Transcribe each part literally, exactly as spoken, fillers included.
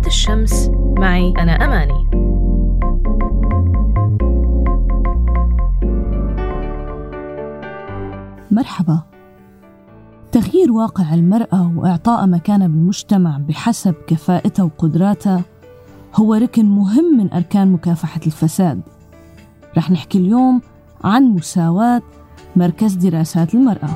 إشاعات الشمس، معي أنا أماني. مرحبا. تغيير واقع المرأة وإعطاء مكانة بالمجتمع بحسب كفاءتها وقدراتها هو ركن مهم من أركان مكافحة الفساد. رح نحكي اليوم عن مساواة مركز دراسات المرأة.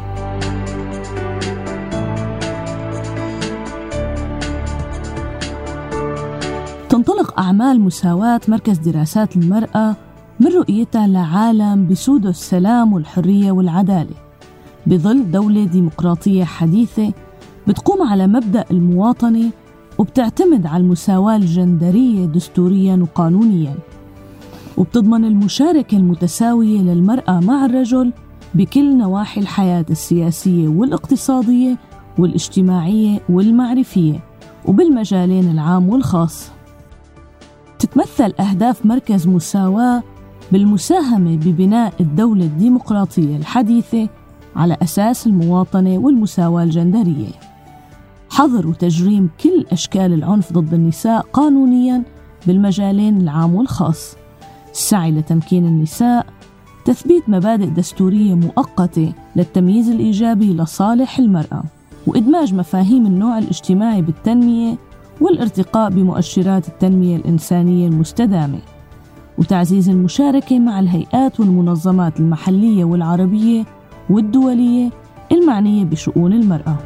تنطلق أعمال مساواة مركز دراسات المرأة من رؤيتها لعالم بسوده السلام والحرية والعدالة بظل دولة ديمقراطية حديثة بتقوم على مبدأ المواطنة وبتعتمد على المساواة الجندرية دستورياً وقانونياً، وبتضمن المشاركة المتساوية للمرأة مع الرجل بكل نواحي الحياة السياسية والاقتصادية والاجتماعية والمعرفية وبالمجالين العام والخاص. تتمثل أهداف مركز مساواة بالمساهمة ببناء الدولة الديمقراطية الحديثة على أساس المواطنة والمساواة الجندرية، حظر وتجريم كل أشكال العنف ضد النساء قانونياً بالمجالين العام والخاص، السعي لتمكين النساء، تثبيت مبادئ دستورية مؤقتة للتمييز الإيجابي لصالح المرأة، وإدماج مفاهيم النوع الاجتماعي بالتنمية والارتقاء بمؤشرات التنمية الإنسانية المستدامة، وتعزيز المشاركة مع الهيئات والمنظمات المحلية والعربية والدولية المعنية بشؤون المرأة.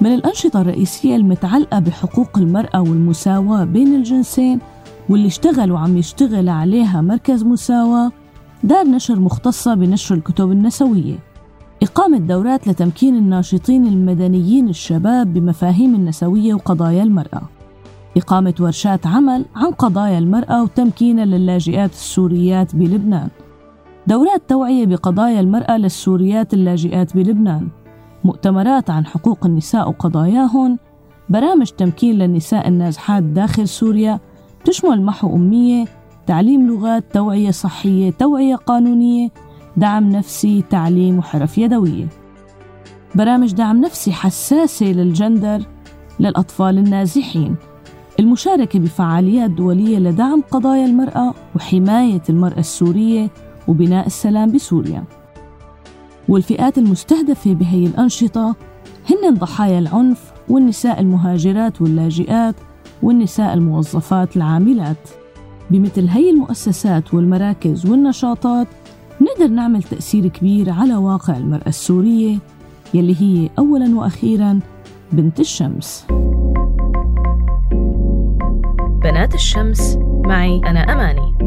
من الأنشطة الرئيسية المتعلقة بحقوق المرأة والمساواة بين الجنسين واللي اشتغل وعم يشتغل عليها مركز مساواة، دار نشر مختصة بنشر الكتب النسوية، إقامة دورات لتمكين الناشطين المدنيين الشباب بمفاهيم النسوية وقضايا المرأة، إقامة ورشات عمل عن قضايا المرأة وتمكينها للاجئات السوريات بلبنان، دورات توعية بقضايا المرأة للسوريات اللاجئات بلبنان، مؤتمرات عن حقوق النساء وقضاياهن، برامج تمكين للنساء النازحات داخل سوريا تشمل محو أمية، تعليم لغات، توعية صحية، توعية قانونية، دعم نفسي، تعليم وحرف يدوية، برامج دعم نفسي حساسة للجندر للأطفال النازحين، المشاركة بفعاليات دولية لدعم قضايا المرأة وحماية المرأة السورية وبناء السلام بسوريا. والفئات المستهدفة بهي الأنشطة هن ضحايا العنف والنساء المهاجرات واللاجئات والنساء الموظفات العاملات. بمثل هي المؤسسات والمراكز والنشاطات نقدر نعمل تأثير كبير على واقع المرأة السورية يلي هي أولاً وأخيراً بنت الشمس. بنات الشمس، معي أنا أماني.